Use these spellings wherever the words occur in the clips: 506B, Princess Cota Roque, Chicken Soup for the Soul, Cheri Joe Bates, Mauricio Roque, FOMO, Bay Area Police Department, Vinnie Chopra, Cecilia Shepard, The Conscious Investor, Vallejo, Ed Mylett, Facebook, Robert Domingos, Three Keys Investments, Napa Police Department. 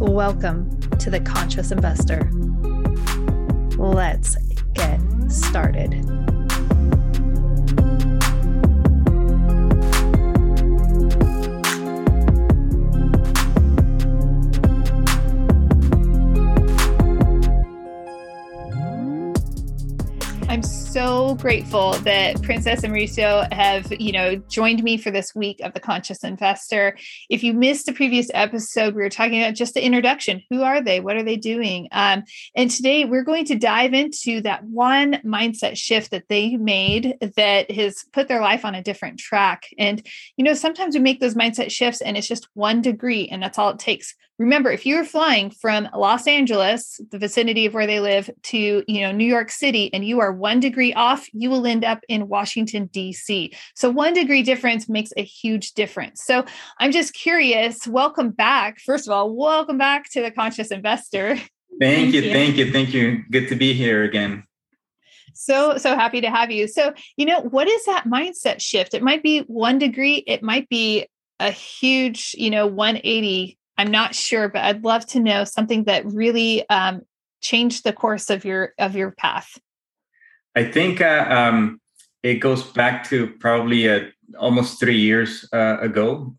Welcome to The Conscious Investor. Let's get started. I'm so grateful that Princess and Mauricio have, joined me for this week of The Conscious Investor. If you missed the previous episode, we were talking about just the introduction. Who are they? What are they doing? And today we're going to dive into that one mindset shift that they made that has put their life on a different track. And, sometimes we make those mindset shifts and it's just 1 degree and that's all it takes. Remember, if you're flying from Los Angeles, the vicinity of where they live, to New York City, and you are 1 degree off, you will end up in Washington, D.C. So 1 degree difference makes a huge difference. So I'm just curious. Welcome back. First of all, welcome back to The Conscious Investor. Thank you. Good to be here again. So happy to have you. So, what is that mindset shift? It might be 1 degree. It might be a huge, 180. I'm not sure, but I'd love to know something that really changed the course of your path. I think it goes back to probably almost 3 years ago.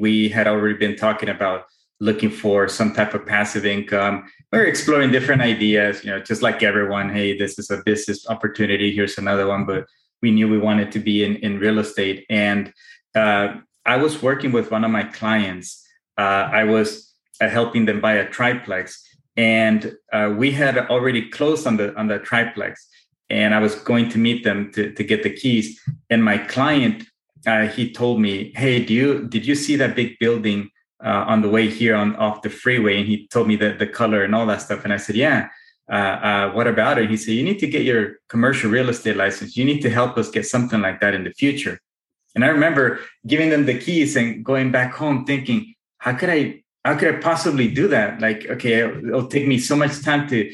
We had already been talking about looking for some type of passive income. We were exploring different ideas, just like everyone. Hey, this is a business opportunity. Here's another one. But we knew we wanted to be in real estate. And I was working with one of my clients. I was helping them buy a triplex, and we had already closed on the triplex, and I was going to meet them to get the keys. And my client, he told me, "Hey, did you see that big building on the way here off the freeway?" And he told me the color and all that stuff. And I said, "Yeah. What about it?" He said, "You need to get your commercial real estate license. You need to help us get something like that in the future." And I remember giving them the keys and going back home thinking, How could I possibly do that? Like, okay, it'll take me so much time to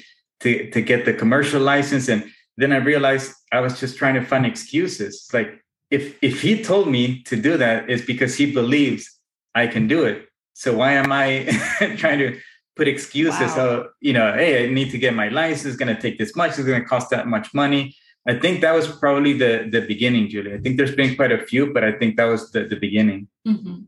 get the commercial license. And then I realized I was just trying to find excuses. Like, if he told me to do that, it's because he believes I can do it. So why am I trying to put excuses? Wow. Hey, I need to get my license. It's going to take this much. It's going to cost that much money. I think that was probably the beginning, Julie. I think there's been quite a few, but I think that was the beginning. Mm-hmm.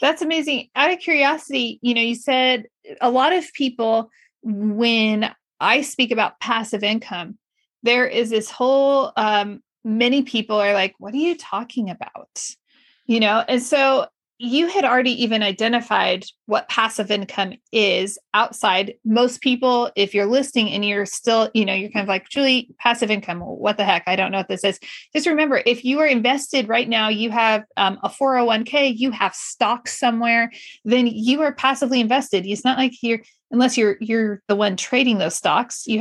That's amazing. Out of curiosity, you said a lot of people, when I speak about passive income, there is this whole, many people are like, "What are you talking about?" And so you had already even identified what passive income is outside. Most people, if you're listening and you're still, you're kind of like, "Julie, passive income, what the heck? I don't know what this is." Just remember, if you are invested right now, you have a 401k, you have stocks somewhere, then you are passively invested. It's not like unless you're the one trading those stocks, you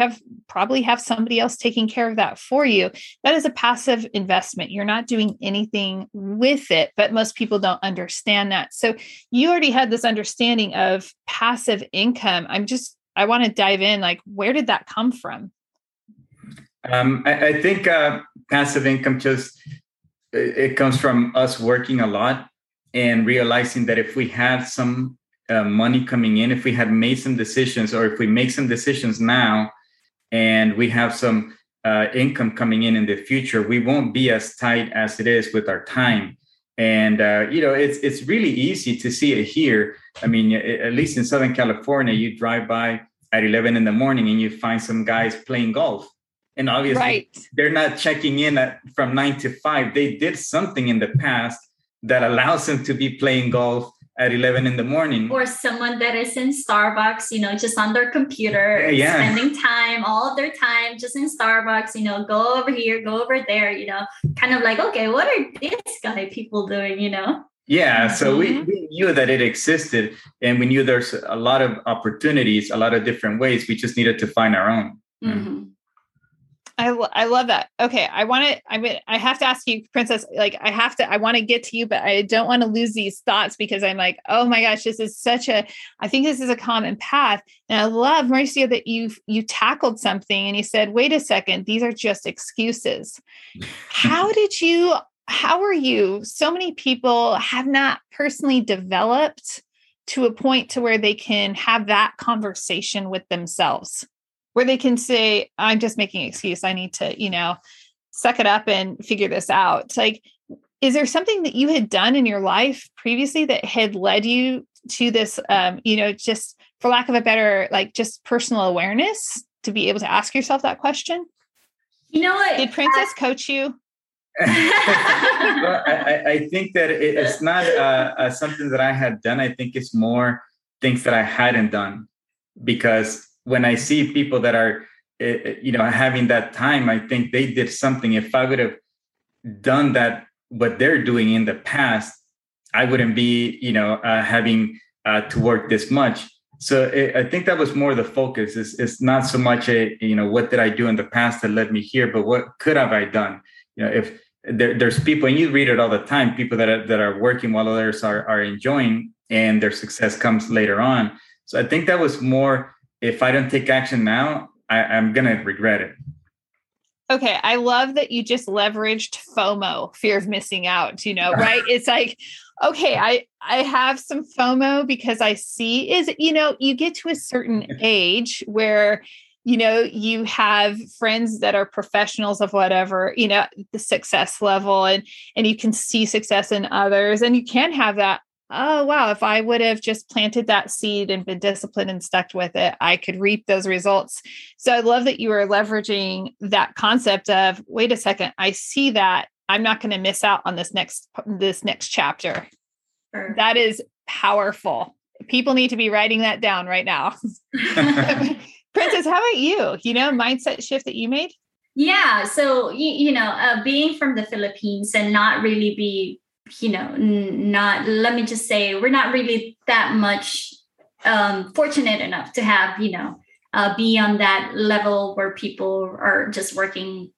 probably have somebody else taking care of that for you. That is a passive investment. You're not doing anything with it, but most people don't understand that. So you already had this understanding of passive income. I want to dive in, like, where did that come from? I think passive income it comes from us working a lot and realizing that if we had some money coming in, if we had made some decisions, or if we make some decisions now and we have some income coming in the future, we won't be as tight as it is with our time. And, it's really easy to see it here. I mean, at least in Southern California, you drive by at 11 in the morning and you find some guys playing golf. And obviously, They're not checking in from 9 to 5. They did something in the past that allows them to be playing golf at 11 in the morning. Or someone that is in Starbucks, just on their computer, spending time, all their time, just in Starbucks, go over here, go over there, kind of like, okay, what are this guy people doing, Yeah, so we knew that it existed, and we knew there's a lot of opportunities, a lot of different ways. We just needed to find our own. Mm-hmm. I love that. Okay. I have to ask you, Princess, I want to get to you, but I don't want to lose these thoughts because I'm like, oh my gosh, I think this is a common path. And I love, Mauricio, that you tackled something and you said, wait a second, these are just excuses. How are you? So many people have not personally developed to a point to where they can have that conversation with themselves, where they can say, I'm just making an excuse. I need to, suck it up and figure this out. Like, is there something that you had done in your life previously that had led you to this, just for lack of a better, like just personal awareness to be able to ask yourself that question? You know what? Did Princess coach you? Well, I think that it's not something that I had done. I think it's more things that I hadn't done, because when I see people that are, having that time, I think they did something. If I would have done that, what they're doing in the past, I wouldn't be, having to work this much. So I think that was more the focus. It's not so much what did I do in the past that led me here, but what could have I done? If there's people, and you read it all the time, people that are working while others are enjoying, and their success comes later on. So I think that was more, if I don't take action now, I'm going to regret it. Okay. I love that you just leveraged FOMO, fear of missing out, right? It's like, okay, I have some FOMO because I see you get to a certain age where, you have friends that are professionals of whatever, the success level, and you can see success in others, and you can have that. Oh, wow. If I would have just planted that seed and been disciplined and stuck with it, I could reap those results. So I love that you are leveraging that concept of, wait a second, I see that. I'm not going to miss out on this next chapter. Sure. That is powerful. People need to be writing that down right now. Princess, how about you? Mindset shift that you made? Yeah. So, being from the Philippines and not really be, let me just say, we're not really that much fortunate enough to have, be on that level where people are just working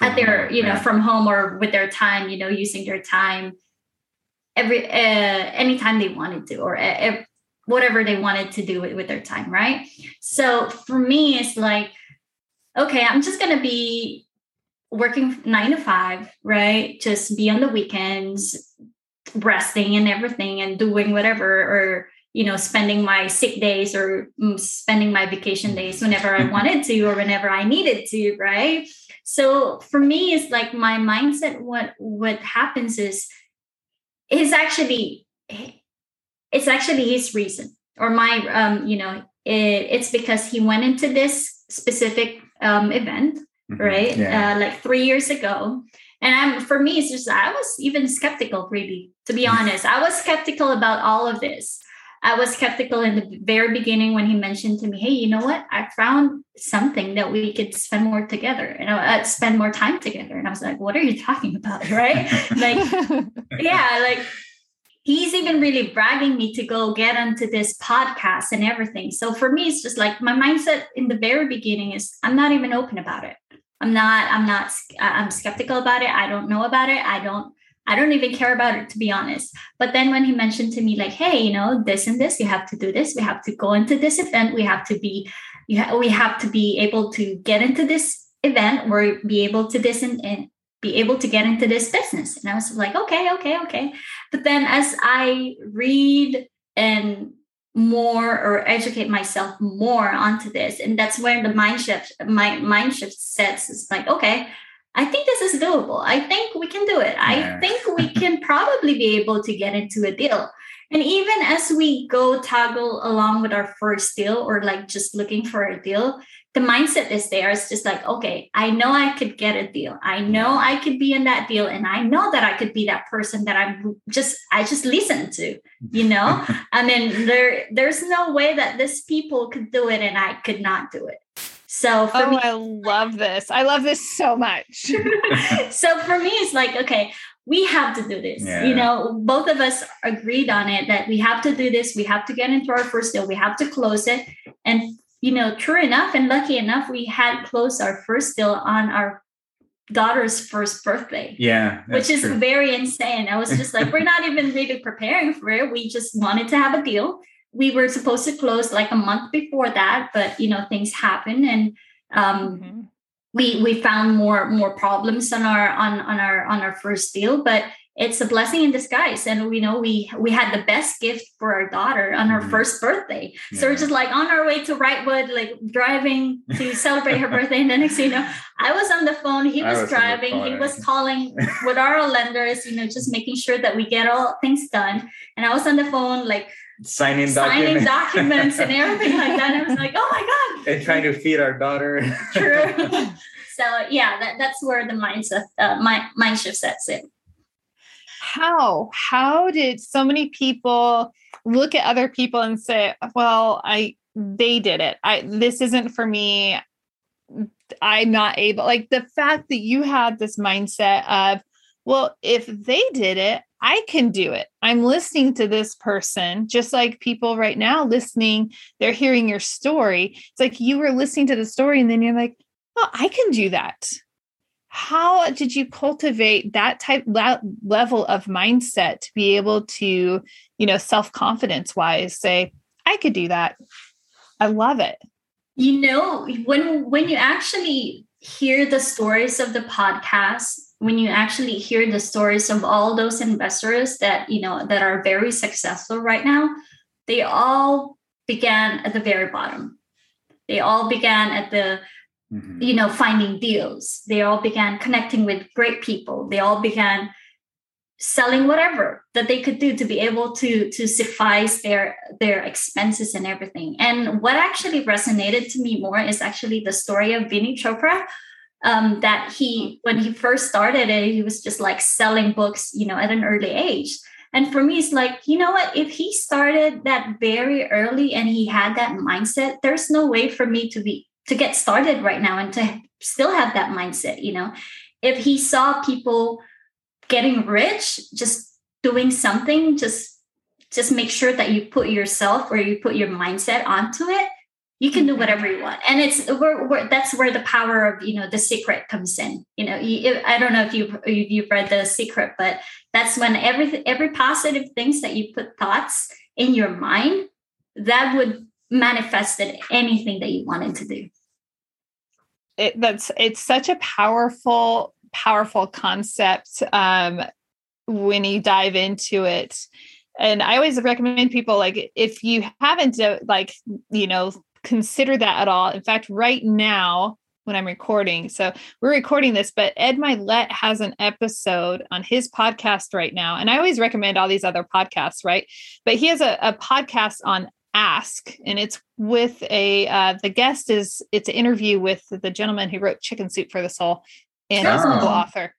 at their, from home or with their time, using their time anytime they wanted to, or whatever they wanted to do with their time. Right. So for me, it's like, okay, I'm just going to be working 9 to 5, right? Just be on the weekends, resting and everything, and doing whatever, or, spending my sick days or spending my vacation days whenever I wanted to, or whenever I needed to. Right. So for me, it's like my mindset, what happens is actually, it's actually his reason, or my, it's because he went into this specific event. Right. Yeah. Like 3 years ago. And for me, it's just, I was even skeptical, really, to be honest. I was skeptical about all of this. I was skeptical in the very beginning when he mentioned to me, hey, I found something that we could spend more together, spend more time together. And I was like, what are you talking about? Right. He's even really bragging me to go get onto this podcast and everything. So for me, it's just like my mindset in the very beginning is, I'm not even open about it. I'm skeptical about it. I don't know about it. I don't even care about it, to be honest. But then when he mentioned to me, like, hey, this and this, you have to do this. We have to go into this event. We have to be able to get into this event, or be able to this and be able to get into this business. And I was like, okay. But then as I read and educate myself more onto this, and that's where the mind shift sets. It's like, okay, I think this is doable. I think we can do it. Yeah. I think we can probably be able to get into a deal. And even as we go toggle along with our first deal, or like just looking for a deal, the mindset is there. It's just like, okay, I know I could get a deal. I know I could be in that deal. And I know that I could be that person that I just listen to, I mean, there's no way that these people could do it and I could not do it. So for me, I love this. I love this so much. So for me, it's like, okay, we have to do this. Yeah. Both of us agreed on it that we have to do this. We have to get into our first deal. We have to close it. And true enough and lucky enough, we had closed our first deal on our daughter's first birthday. Yeah. Which is true. Very insane. I was just like, we're not even really preparing for it. We just wanted to have a deal. We were supposed to close like a month before that, but things happen, and we found more problems on our first deal. But it's a blessing in disguise. And we know we had the best gift for our daughter on her first birthday. Yeah. So we're just like on our way to Wrightwood, like driving to celebrate her birthday. And the next thing you know, I was on the phone. He was driving. He was calling with our lenders, you know, just making sure that we get all things done. And I was on the phone, like signing documents and everything like that. And I was like, oh my God. And trying to feed our daughter. True. So yeah, that's where the mindset, mind shift sets in. How did so many people look at other people and say, well, they did it. This isn't for me. I'm not able, like the fact that you had this mindset of, well, if they did it, I can do it. I'm listening to this person, just like people right now listening, they're hearing your story. It's like you were listening to the story and then you're like, oh, I can do that. How did you cultivate that type level of mindset to be able to, you know, self-confidence wise say, I could do that. I love it. You know, when you actually hear the stories of the podcast, when you actually hear the stories of all those investors that, you know, that are very successful right now, they all began at the very bottom. They all began at the you know, finding deals. They all began connecting with great people. They all began selling whatever that they could do to be able to suffice their expenses and everything. And what actually resonated to me more is actually the story of Vinnie Chopra, that when he first started it, he was just like selling books, you know, at an early age. And for me, it's like, you know what, if he started that very early and he had that mindset, there's no way for me to get started right now and to still have that mindset. You know, if he saw people getting rich, just doing something, just make sure that you put yourself or you put your mindset onto it, you can do whatever you want. And that's where the power of, you know, The Secret comes in. You know, I don't know if you've read The Secret, but that's when every positive things that you put thoughts in your mind, that would manifested anything that you wanted to do. It's such a powerful, powerful concept when you dive into it. And I always recommend people, like, if you haven't, like, you know, consider that at all. In fact, right now when I'm recording, so we're recording this, but Ed Mylett has an episode on his podcast right now. And I always recommend all these other podcasts, right? But he has a podcast on Ask, and it's with it's an interview with the gentleman who wrote Chicken Soup for the Soul and is a author.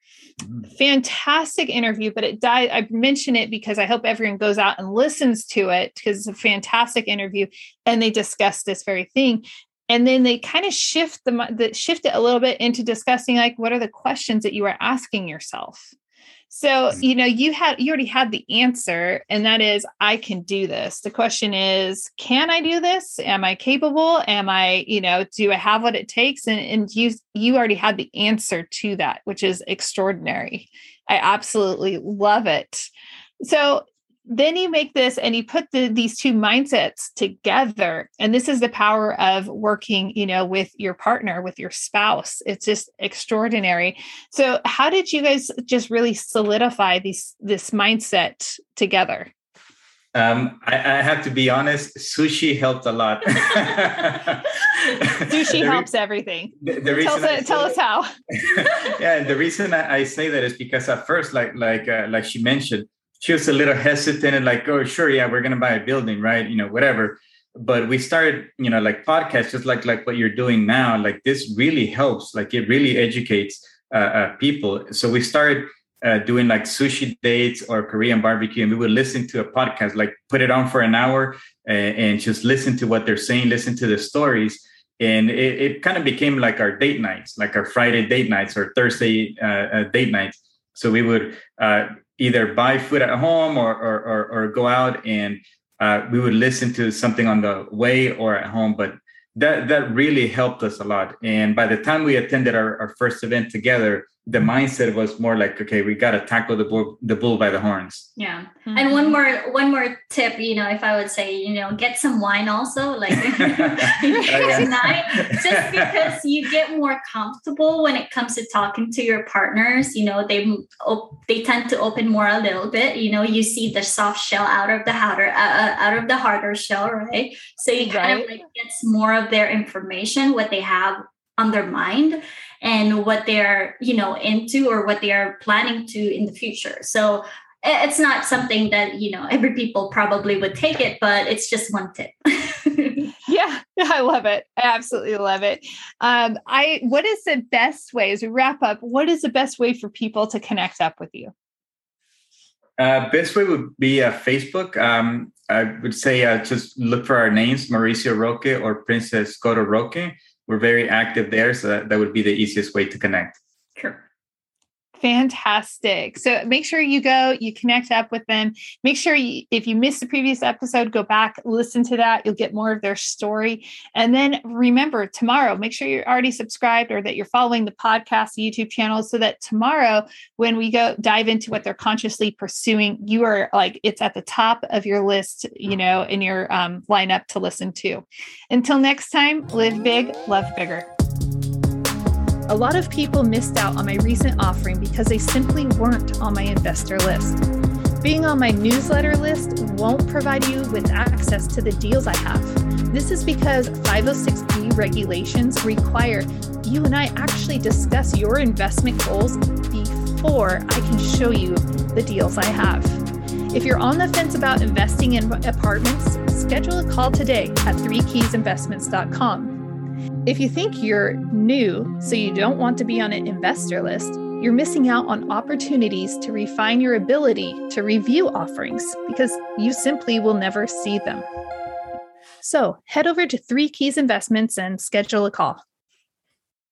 Fantastic interview, but I mention it because I hope everyone goes out and listens to it because it's a fantastic interview and they discuss this very thing. And then they kind of shift it a little bit into discussing, like, what are the questions that you are asking yourself? So, you know, you already had the answer, and that is, I can do this. The question is, can I do this? Am I capable? Am I, you know, do I have what it takes? And you already had the answer to that, which is extraordinary. I absolutely love it. So then you make this and you put these two mindsets together. And this is the power of working, you know, with your partner, with your spouse. It's just extraordinary. So how did you guys just really solidify this mindset together? I have to be honest, sushi helped a lot. Sushi helps everything. Tell us how. Yeah. And the reason I say that is because at first, like she mentioned, she was a little hesitant and like, oh, sure, yeah, we're going to buy a building, right? You know, whatever. But we started, you know, like podcasts, just like what you're doing now. Like this really helps. Like it really educates people. So we started doing like sushi dates or Korean barbecue, and we would listen to a podcast, like put it on for an hour and just listen to what they're saying, listen to the stories. And it kind of became like our date nights, like our Friday date nights or Thursday date nights. So we would either buy food at home or go out, and we would listen to something on the way or at home. But that really helped us a lot. And by the time we attended our first event together, the mindset was more like, okay, we got to tackle the bull by the horns. Yeah. Mm-hmm. And one more tip, if I would say, get some wine also, like tonight, just because you get more comfortable when it comes to talking to your partners. They tend to open more a little bit. You see the soft shell out of the harder shell, right? So you kind of like get more of their information, what they have on their mind and what they're, into or what they are planning to in the future. So it's not something that, every people probably would take it, but it's just one tip. Yeah, I love it. I absolutely love it. What is the best way, as we wrap up, what is the best way for people to connect up with you? Best way would be Facebook. I would say just look for our names, Mauricio Roque or Princess Cota Roque. We're very active there. So that would be the easiest way to connect. Sure. Fantastic. So make sure you go, you connect up with them. Make sure if you missed the previous episode, go back, listen to that. You'll get more of their story. And then remember tomorrow, make sure you're already subscribed or that you're following the podcast, the YouTube channel, so that tomorrow when we go dive into what they're consciously pursuing, you are like, it's at the top of your list, in your lineup to listen to. Until next time, live big, love bigger. A lot of people missed out on my recent offering because they simply weren't on my investor list. Being on my newsletter list won't provide you with access to the deals I have. This is because 506B regulations require you and I actually discuss your investment goals before I can show you the deals I have. If you're on the fence about investing in apartments, schedule a call today at threekeysinvestments.com. If you think you're new, so you don't want to be on an investor list, you're missing out on opportunities to refine your ability to review offerings because you simply will never see them. So head over to Three Keys Investments and schedule a call.